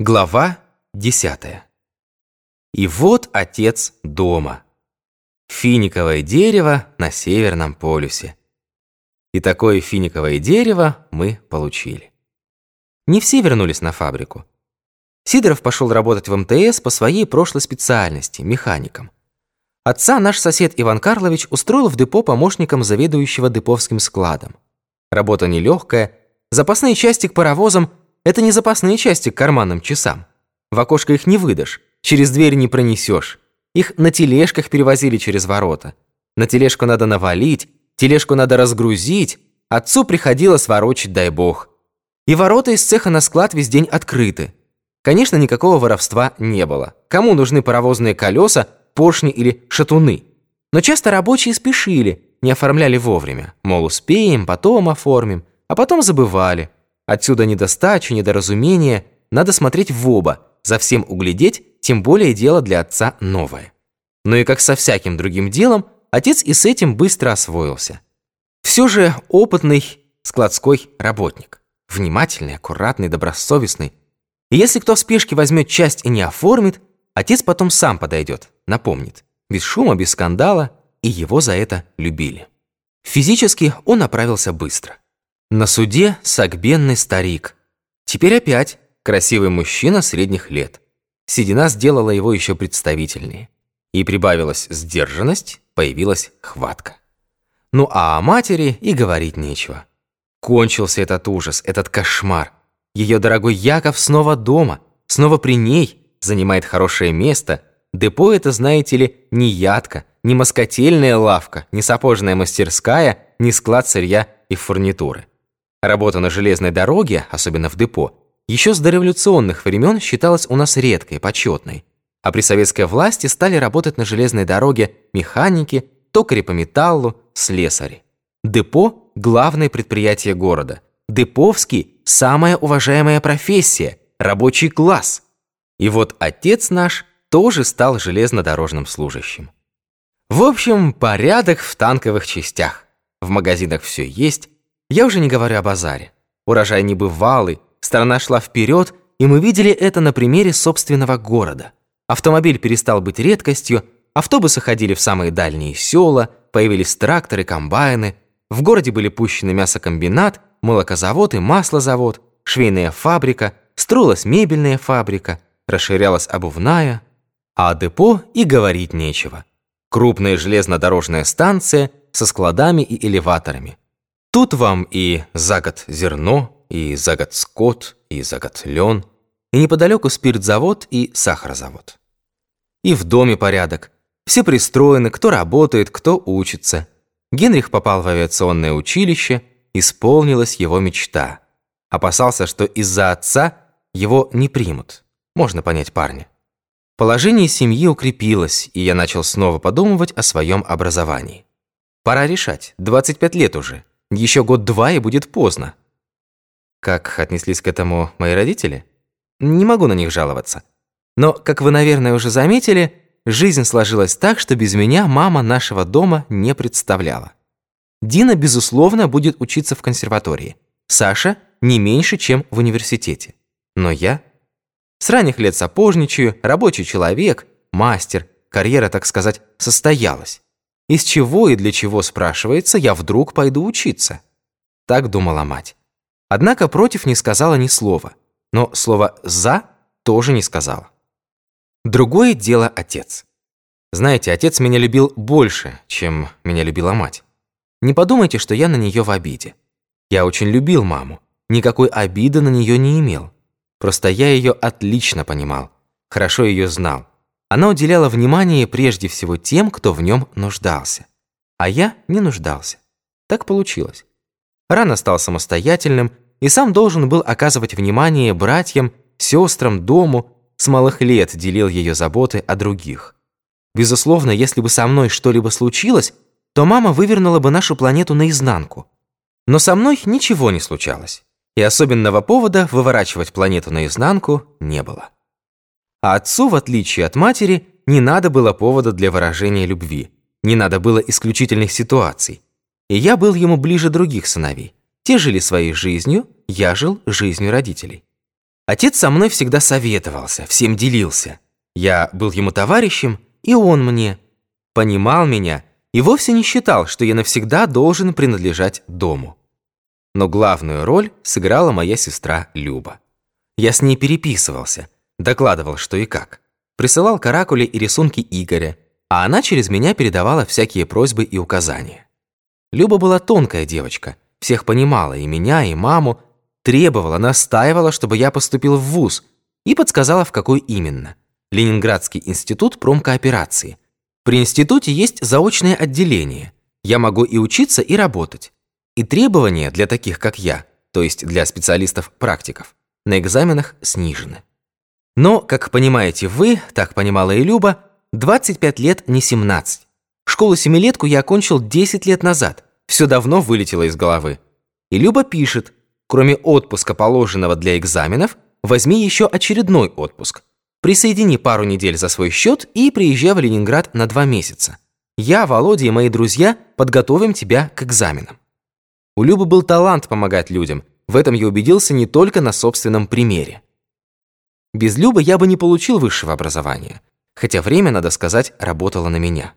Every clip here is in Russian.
Глава 10. И вот отец дома. Финиковое дерево на Северном полюсе. И такое финиковое дерево мы получили. Не все вернулись на фабрику. Сидоров пошел работать в МТС по своей прошлой специальности – механиком. Отца наш сосед Иван Карлович устроил в депо помощником заведующего деповским складом. Работа нелегкая, запасные части к паровозам – это не запасные части к карманным часам. В окошко их не выдашь, через дверь не пронесешь. Их на тележках перевозили через ворота. На тележку надо навалить, тележку надо разгрузить. Отцу приходилось ворочать, дай бог. И ворота из цеха на склад весь день открыты. Конечно, никакого воровства не было. Кому нужны паровозные колеса, поршни или шатуны? Но часто рабочие спешили, не оформляли вовремя. Мол, успеем, потом оформим, а потом забывали. Отсюда недостачи, недоразумения, надо смотреть в оба, за всем углядеть, тем более дело для отца новое. Но и как со всяким другим делом, отец и с этим быстро освоился. Все же опытный складской работник, внимательный, аккуратный, добросовестный. И если кто в спешке возьмет часть и не оформит, отец потом сам подойдет, напомнит. Без шума, без скандала, и его за это любили. Физически он оправился быстро. На суде согбенный старик. Теперь опять красивый мужчина средних лет. Седина сделала его еще представительнее. И прибавилась сдержанность, появилась хватка. Ну а о матери и говорить нечего. Кончился этот ужас, этот кошмар. Ее дорогой Яков снова дома, снова при ней, занимает хорошее место. Депо это, знаете ли, не ядка, не москотельная лавка, не сапожная мастерская, не склад сырья и фурнитуры. Работа на железной дороге, особенно в депо, еще с дореволюционных времен считалась у нас редкой, почетной. А при советской власти стали работать на железной дороге механики, токари по металлу, слесари. Депо – главное предприятие города. Деповский – самая уважаемая профессия, рабочий класс. И вот отец наш тоже стал железнодорожным служащим. В общем, порядок в танковых частях. В магазинах все есть. Я уже не говорю о базаре. Урожай небывалый, страна шла вперед, и мы видели это на примере собственного города. Автомобиль перестал быть редкостью, автобусы ходили в самые дальние села, появились тракторы, комбайны. В городе были пущены мясокомбинат, молокозавод и маслозавод, швейная фабрика, строилась мебельная фабрика, расширялась обувная. А о депо и говорить нечего. Крупная железнодорожная станция со складами и элеваторами. Тут вам и за год зерно, и за год скот, и за год лен, и неподалеку спиртзавод и сахарозавод. И в доме порядок. Все пристроены, кто работает, кто учится. Генрих попал в авиационное училище, исполнилась его мечта. Опасался, что из-за отца его не примут. Можно понять парня. Положение семьи укрепилось, и я начал снова подумывать о своем образовании. Пора решать, 25 лет уже. Еще год-два и будет поздно. Как отнеслись к этому мои родители? Не могу на них жаловаться. Но, как вы, наверное, уже заметили, жизнь сложилась так, что без меня мама нашего дома не представляла. Дина, безусловно, будет учиться в консерватории. Саша не меньше, чем в университете. Но я с ранних лет сапожничаю, рабочий человек, мастер, карьера, так сказать, состоялась. Из чего и для чего, спрашивается, я вдруг пойду учиться? Так думала мать. Однако против не сказала ни слова, но слово «за» тоже не сказала. Другое дело отец. Знаете, отец меня любил больше, чем меня любила мать. Не подумайте, что я на нее в обиде. Я очень любил маму, никакой обиды на нее не имел. Просто я ее отлично понимал, хорошо ее знал. Она уделяла внимание прежде всего тем, кто в нем нуждался. А я не нуждался. Так получилось. Рано стал самостоятельным и сам должен был оказывать внимание братьям, сестрам, дому. С малых лет делил ее заботы о других. Безусловно, если бы со мной что-либо случилось, то мама вывернула бы нашу планету наизнанку. Но со мной ничего не случалось. И особенного повода выворачивать планету наизнанку не было. А отцу, в отличие от матери, не надо было повода для выражения любви, не надо было исключительных ситуаций. И я был ему ближе других сыновей. Те жили своей жизнью, я жил жизнью родителей. Отец со мной всегда советовался, всем делился. Я был ему товарищем, и он мне. Понимал меня и вовсе не считал, что я навсегда должен принадлежать дому. Но главную роль сыграла моя сестра Люба. Я с ней переписывался, докладывал, что и как. Присылал каракули и рисунки Игоря, а она через меня передавала всякие просьбы и указания. Люба была тонкая девочка, всех понимала, и меня, и маму, требовала, настаивала, чтобы я поступил в вуз, и подсказала, в какой именно. Ленинградский институт промкооперации. При институте есть заочное отделение. Я могу и учиться, и работать. И требования для таких, как я, то есть для специалистов-практиков, на экзаменах снижены. Но, как понимаете вы, так понимала и Люба, 25 лет не 17. Школу-семилетку я окончил 10 лет назад. Все давно вылетело из головы. И Люба пишет: кроме отпуска, положенного для экзаменов, возьми еще очередной отпуск. Присоедини пару недель за свой счет и приезжай в Ленинград на 2 месяца. Я, Володя и мои друзья подготовим тебя к экзаменам. У Любы был талант помогать людям. В этом я убедился не только на собственном примере. Без Любы я бы не получил высшего образования. Хотя время, надо сказать, работало на меня.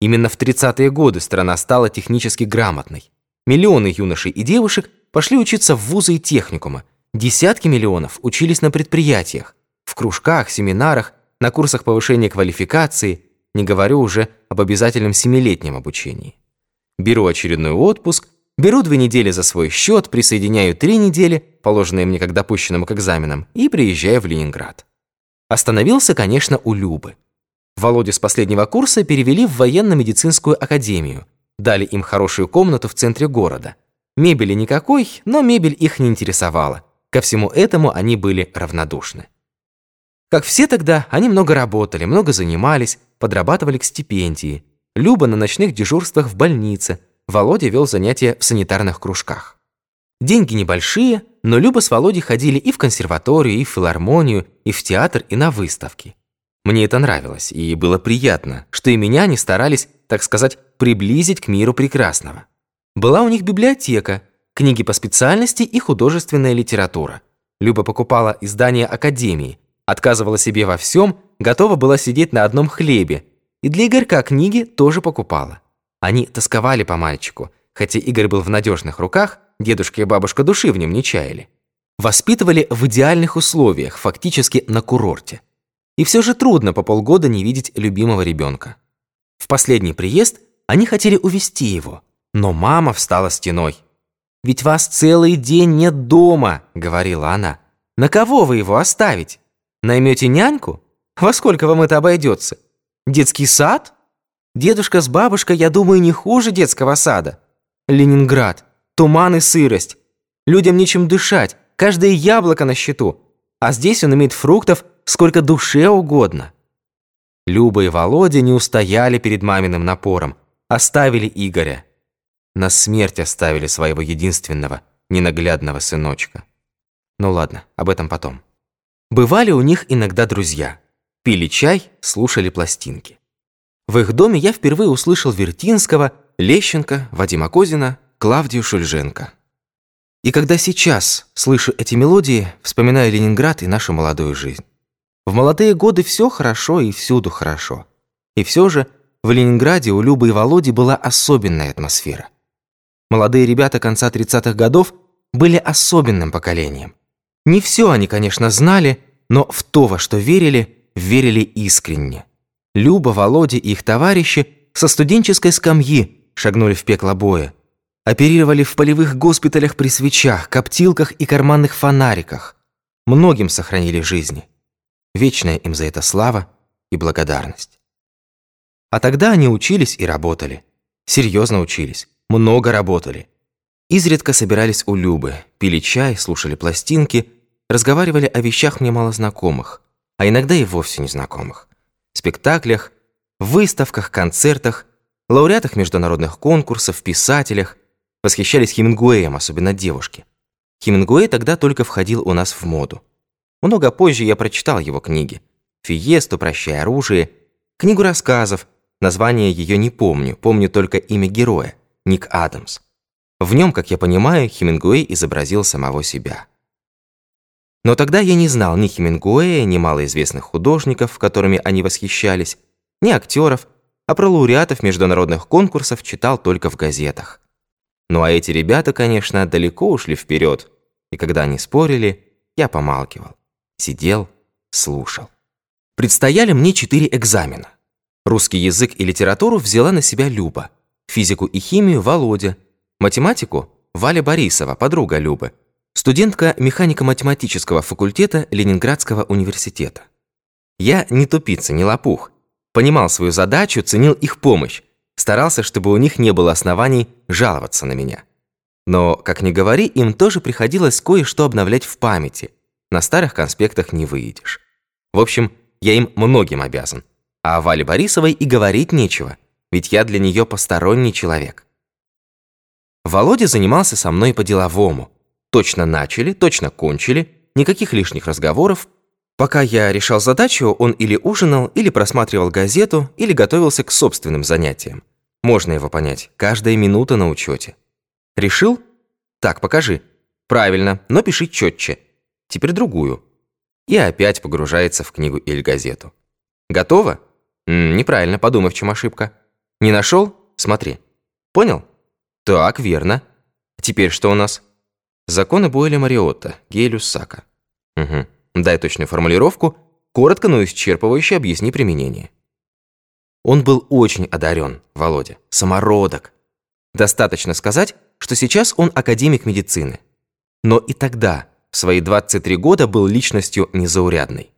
Именно в 30-е годы страна стала технически грамотной. Миллионы юношей и девушек пошли учиться в вузы и техникумы. Десятки миллионов учились на предприятиях, в кружках, семинарах, на курсах повышения квалификации, не говорю уже об обязательном 7-летнем обучении. Беру очередной отпуск, беру 2 недели за свой счет, присоединяю 3 недели, положенные мне как допущенному к экзаменам, и приезжаю в Ленинград. Остановился, конечно, у Любы. Володю с последнего курса перевели в военно-медицинскую академию, дали им хорошую комнату в центре города. Мебели никакой, но мебель их не интересовала. Ко всему этому они были равнодушны. Как все тогда, они много работали, много занимались, подрабатывали к стипендии. Люба на ночных дежурствах в больнице, Володя вел занятия в санитарных кружках. Деньги небольшие, но Люба с Володей ходили и в консерваторию, и в филармонию, и в театр, и на выставки. Мне это нравилось, и было приятно, что и меня они старались, так сказать, приблизить к миру прекрасного. Была у них библиотека, книги по специальности и художественная литература. Люба покупала издания академии, отказывала себе во всем, готова была сидеть на одном хлебе. И для Игорька книги тоже покупала. Они тосковали по мальчику, хотя Игорь был в надежных руках, дедушка и бабушка души в нем не чаяли. Воспитывали в идеальных условиях, фактически на курорте. И все же трудно по полгода не видеть любимого ребенка. В последний приезд они хотели увезти его, но мама встала стеной. «Ведь вас целый день нет дома», — говорила она. «На кого вы его оставите? Наймете няньку? Во сколько вам это обойдется? Детский сад? Дедушка с бабушкой, я думаю, не хуже детского сада. Ленинград. Туман и сырость. Людям нечем дышать, каждое яблоко на счету. А здесь он имеет фруктов сколько душе угодно». Люба и Володя не устояли перед маминым напором. Оставили Игоря. На смерть оставили своего единственного, ненаглядного сыночка. Ну ладно, об этом потом. Бывали у них иногда друзья. Пили чай, слушали пластинки. В их доме я впервые услышал Вертинского, Лещенко, Вадима Козина, Клавдию Шульженко. И когда сейчас слышу эти мелодии, вспоминаю Ленинград и нашу молодую жизнь. В молодые годы все хорошо и всюду хорошо. И все же в Ленинграде у Любы и Володи была особенная атмосфера. Молодые ребята конца 30-х годов были особенным поколением. Не все они, конечно, знали, но в то, во что верили, верили искренне. Люба, Володя и их товарищи со студенческой скамьи шагнули в пекло боя, оперировали в полевых госпиталях при свечах, коптилках и карманных фонариках. Многим сохранили жизни. Вечная им за это слава и благодарность. А тогда они учились и работали. Серьезно учились. Много работали. Изредка собирались у Любы, пили чай, слушали пластинки, разговаривали о вещах мне малознакомых, а иногда и вовсе незнакомых. Спектаклях, выставках, концертах, лауреатах международных конкурсов, писателях. Восхищались Хемингуэем, особенно девушки. Хемингуэй тогда только входил у нас в моду. Много позже я прочитал его книги. «Фиесту», «Прощай, оружие», книгу рассказов, название ее не помню, помню только имя героя. Ник Адамс. В нем, как я понимаю, Хемингуэй изобразил самого себя. Но тогда я не знал ни Хемингуэя, ни малоизвестных художников, которыми они восхищались, ни актеров, а про лауреатов международных конкурсов читал только в газетах. Ну а эти ребята, конечно, далеко ушли вперед, и когда они спорили, я помалкивал, сидел, слушал. Предстояли мне 4 экзамена. Русский язык и литературу взяла на себя Люба, физику и химию – Володя, математику – Валя Борисова, подруга Любы, студентка механико-математического факультета Ленинградского университета. Я не тупица, не лопух. Понимал свою задачу, ценил их помощь, старался, чтобы у них не было оснований жаловаться на меня. Но, как ни говори, им тоже приходилось кое-что обновлять в памяти. На старых конспектах не выйдешь. В общем, я им многим обязан. А о Вале Борисовой и говорить нечего, ведь я для нее посторонний человек. Володя занимался со мной по-деловому. Точно начали, точно кончили, никаких лишних разговоров. Пока я решал задачу, он или ужинал, или просматривал газету, или готовился к собственным занятиям. Можно его понять, каждая минута на учете. Решил? Так, покажи. Правильно, но пиши четче. Теперь другую. И опять погружается в книгу или газету. Готово? Неправильно, подумай, в чем ошибка. Не нашел? Смотри. Понял? Так, верно. Теперь что у нас? Законы Бойля-Мариотта, Гей-Люссака. Угу. Дай точную формулировку, коротко, но исчерпывающе объясни применение. Он был очень одарен, Володя, самородок. Достаточно сказать, что сейчас он академик медицины. Но и тогда, в свои 23 года, был личностью незаурядной.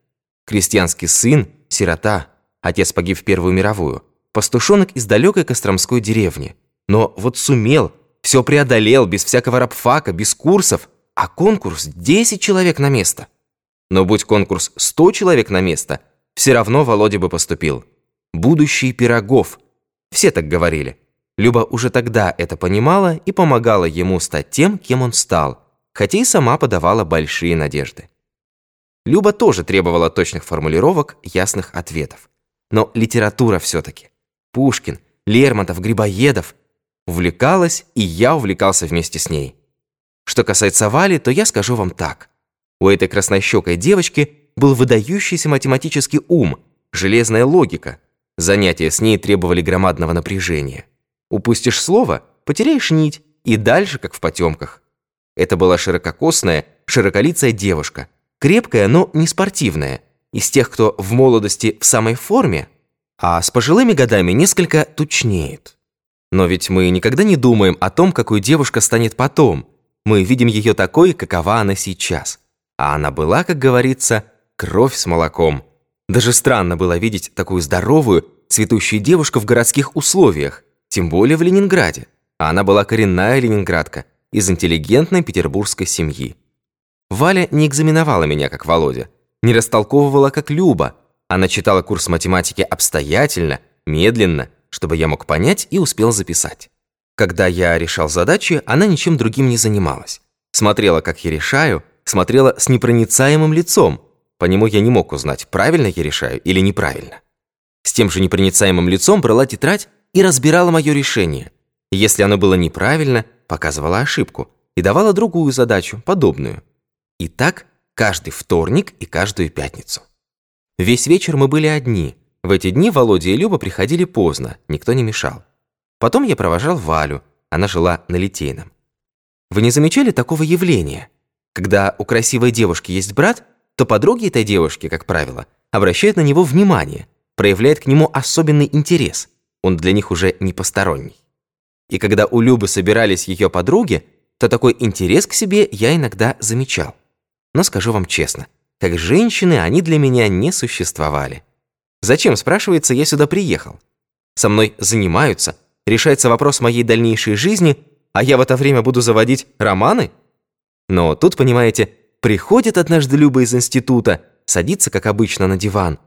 Крестьянский сын, сирота, отец погиб в Первую мировую, пастушонок из далекой Костромской деревни. Но вот сумел... Все преодолел, без всякого рабфака, без курсов. А конкурс 10 человек на место. Но будь конкурс 100 человек на место, все равно Володя бы поступил. Будущий Пирогов. Все так говорили. Люба уже тогда это понимала и помогала ему стать тем, кем он стал, хотя и сама подавала большие надежды. Люба тоже требовала точных формулировок, ясных ответов. Но литература все-таки. Пушкин, Лермонтов, Грибоедов. Увлекалась, и я увлекался вместе с ней. Что касается Вали, то я скажу вам так. У этой краснощекой девочки был выдающийся математический ум, железная логика. Занятия с ней требовали громадного напряжения. Упустишь слово, потеряешь нить, и дальше как в потемках. Это была ширококосная, широколицая девушка, крепкая, но не спортивная, из тех, кто в молодости в самой форме, а с пожилыми годами несколько тучнеет. Но ведь мы никогда не думаем о том, какой девушка станет потом. Мы видим ее такой, какова она сейчас. А она была, как говорится, кровь с молоком. Даже странно было видеть такую здоровую, цветущую девушку в городских условиях, тем более в Ленинграде. А она была коренная ленинградка, из интеллигентной петербургской семьи. Валя не экзаменовала меня, как Володя, не растолковывала, как Люба. Она читала курс математики обстоятельно, медленно, чтобы я мог понять и успел записать. Когда я решал задачи, она ничем другим не занималась. Смотрела, как я решаю, смотрела с непроницаемым лицом. По нему я не мог узнать, правильно я решаю или неправильно. С тем же непроницаемым лицом брала тетрадь и разбирала мое решение. Если оно было неправильно, показывала ошибку и давала другую задачу, подобную. И так каждый вторник и каждую пятницу. Весь вечер мы были одни. В эти дни Володя и Люба приходили поздно, никто не мешал. Потом я провожал Валю, она жила на Литейном. Вы не замечали такого явления? Когда у красивой девушки есть брат, то подруги этой девушки, как правило, обращают на него внимание, проявляют к нему особенный интерес, он для них уже не посторонний. И когда у Любы собирались ее подруги, то такой интерес к себе я иногда замечал. Но скажу вам честно, как женщины они для меня не существовали. Зачем, спрашивается, я сюда приехал? Со мной занимаются, решается вопрос моей дальнейшей жизни, а я в это время буду заводить романы? Но тут, понимаете, приходит однажды Люба из института, садится, как обычно, на диван,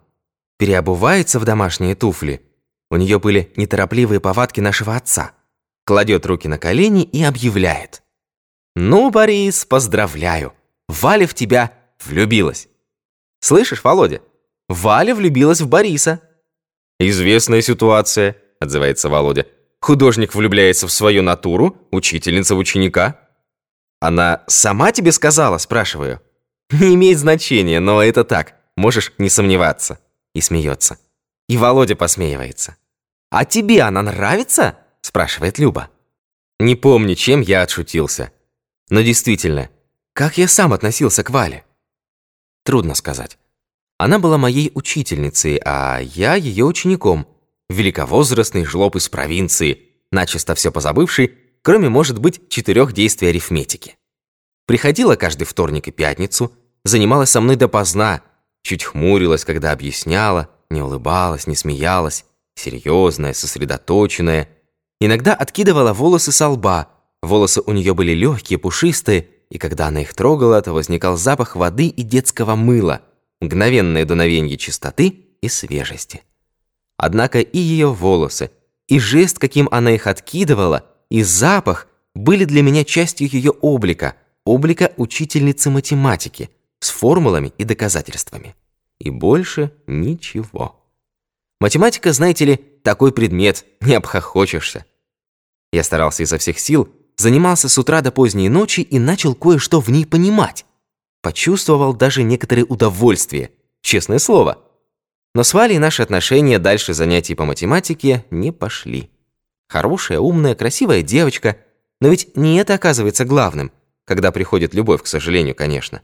переобувается в домашние туфли. У нее были неторопливые повадки нашего отца. Кладет руки на колени и объявляет. «Ну, Борис, поздравляю, Валя в тебя влюбилась». «Слышишь, Володя? Валя влюбилась в Бориса». «Известная ситуация», – отзывается Володя. «Художник влюбляется в свою натуру, учительница в ученика». «Она сама тебе сказала?» – спрашиваю. Не имеет значения, но это так, можешь не сомневаться. И смеется. И Володя посмеивается. А тебе она нравится? Спрашивает Люба. Не помню, чем я отшутился. Но действительно, как я сам относился к Вале? Трудно сказать. Она была моей учительницей, а я ее учеником. Великовозрастный жлоб из провинции, начисто все позабывший, кроме, может быть, 4 действий арифметики. Приходила каждый вторник и пятницу, занималась со мной допоздна, чуть хмурилась, когда объясняла, не улыбалась, не смеялась, серьезная, сосредоточенная. Иногда откидывала волосы со лба. Волосы у нее были легкие, пушистые, и когда она их трогала, то возникал запах воды и детского мыла, мгновенное дуновенье чистоты и свежести. Однако и ее волосы, и жест, каким она их откидывала, и запах были для меня частью ее облика, облика учительницы математики, с формулами и доказательствами. И больше ничего. Математика, знаете ли, такой предмет, не обхохочешься. Я старался изо всех сил, занимался с утра до поздней ночи и начал кое-что в ней понимать. Почувствовал даже некоторое удовольствие, честное слово. Но с Валей наши отношения дальше занятий по математике не пошли. Хорошая, умная, красивая девочка, но ведь не это оказывается главным, когда приходит любовь, к сожалению, конечно.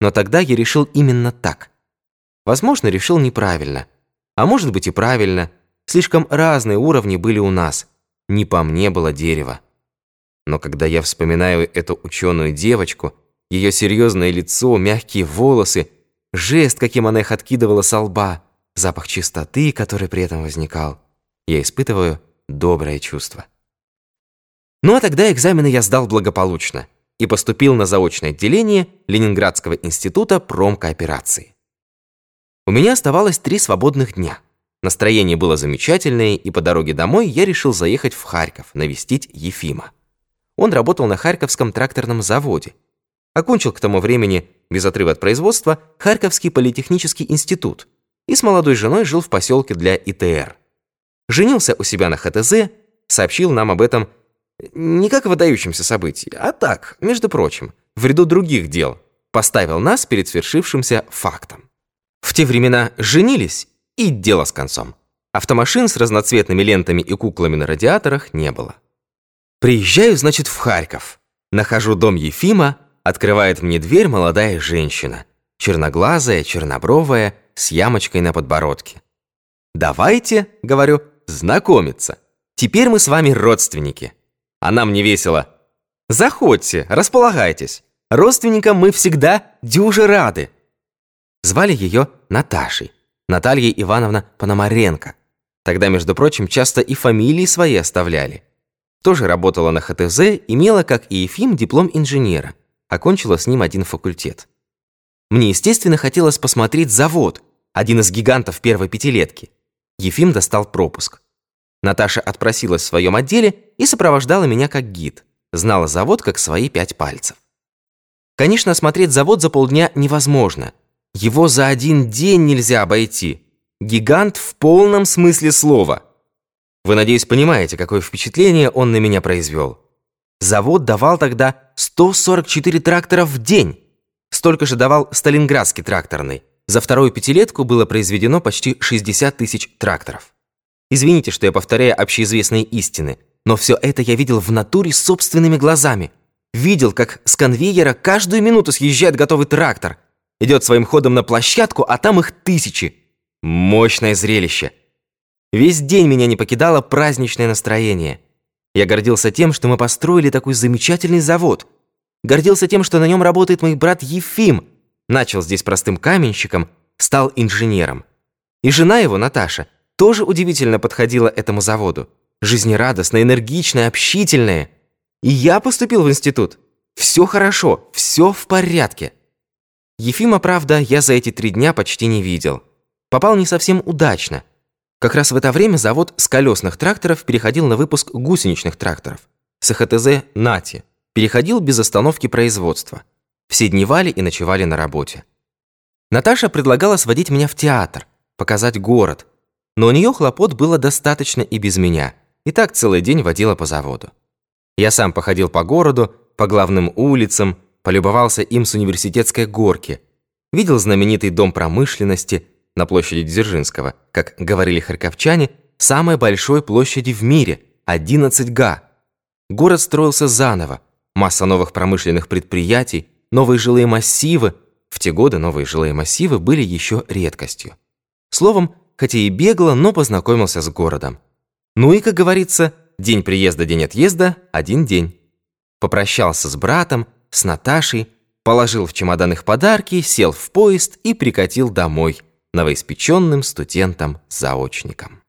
Но тогда я решил именно так. Возможно, решил неправильно, а может быть и правильно. Слишком разные уровни были у нас. Не по мне было дерево. Но когда я вспоминаю эту ученую девочку, ее серьезное лицо, мягкие волосы, жест, каким она их откидывала со лба, запах чистоты, который при этом возникал, я испытываю доброе чувство. Ну а тогда экзамены я сдал благополучно и поступил на заочное отделение Ленинградского института промкооперации. У меня оставалось 3 свободных дня. Настроение было замечательное, и по дороге домой я решил заехать в Харьков, навестить Ефима. Он работал на Харьковском тракторном заводе. Окончил к тому времени, без отрыва от производства, Харьковский политехнический институт и с молодой женой жил в поселке для ИТР. Женился у себя на ХТЗ, сообщил нам об этом не как о выдающемся событии, а так, между прочим, в ряду других дел, поставил нас перед свершившимся фактом. В те времена женились, и дело с концом. Автомашин с разноцветными лентами и куклами на радиаторах не было. Приезжаю, значит, в Харьков. Нахожу дом Ефима, открывает мне дверь молодая женщина. Черноглазая, чернобровая, с ямочкой на подбородке. «Давайте, — говорю, — знакомиться. Теперь мы с вами родственники». Она мне весело: «Заходьте, располагайтесь. Родственникам мы всегда дюже рады». Звали ее Наташей, Наталья Ивановна Пономаренко. Тогда, между прочим, часто и фамилии свои оставляли. Тоже работала на ХТЗ, имела, как и Ефим, диплом инженера. Окончила с ним один факультет. Мне, естественно, хотелось посмотреть завод, один из гигантов первой 5-летки. Ефим достал пропуск. Наташа отпросилась в своем отделе и сопровождала меня как гид. Знала завод как свои 5 пальцев. Конечно, осмотреть завод за полдня невозможно. Его за один день нельзя обойти. Гигант в полном смысле слова. Вы, надеюсь, понимаете, какое впечатление он на меня произвел. Завод давал тогда 144 трактора в день. Столько же давал Сталинградский тракторный. За вторую 5-летку было произведено почти 60 000 тракторов. Извините, что я повторяю общеизвестные истины, но все это я видел в натуре собственными глазами. Видел, как с конвейера каждую минуту съезжает готовый трактор. Идет своим ходом на площадку, а там их 1000. Мощное зрелище. Весь день меня не покидало праздничное настроение. Я гордился тем, что мы построили такой замечательный завод. Гордился тем, что на нем работает мой брат Ефим. Начал здесь простым каменщиком, стал инженером. И жена его, Наташа, тоже удивительно подходила этому заводу. Жизнерадостная, энергичная, общительная. И я поступил в институт. Все хорошо, все в порядке. Ефима, правда, я за эти 3 дня почти не видел. Попал не совсем удачно. Как раз в это время завод с колесных тракторов переходил на выпуск гусеничных тракторов. С ХТЗ «Нати». Переходил без остановки производства. Все дневали и ночевали на работе. Наташа предлагала сводить меня в театр, показать город. Но у нее хлопот было достаточно и без меня. И так целый день водила по заводу. Я сам походил по городу, по главным улицам, полюбовался им с университетской горки, видел знаменитый дом промышленности на площади Дзержинского, как говорили харьковчане, самой большой площади в мире, 11 га. Город строился заново, масса новых промышленных предприятий, новые жилые массивы. В те годы новые жилые массивы были еще редкостью. Словом, хотя и бегло, но познакомился с городом. Ну и, как говорится, день приезда, день отъезда, один день. Попрощался с братом, с Наташей, положил в чемодан их подарки, сел в поезд и прикатил домой новоиспеченным студентом-заочником.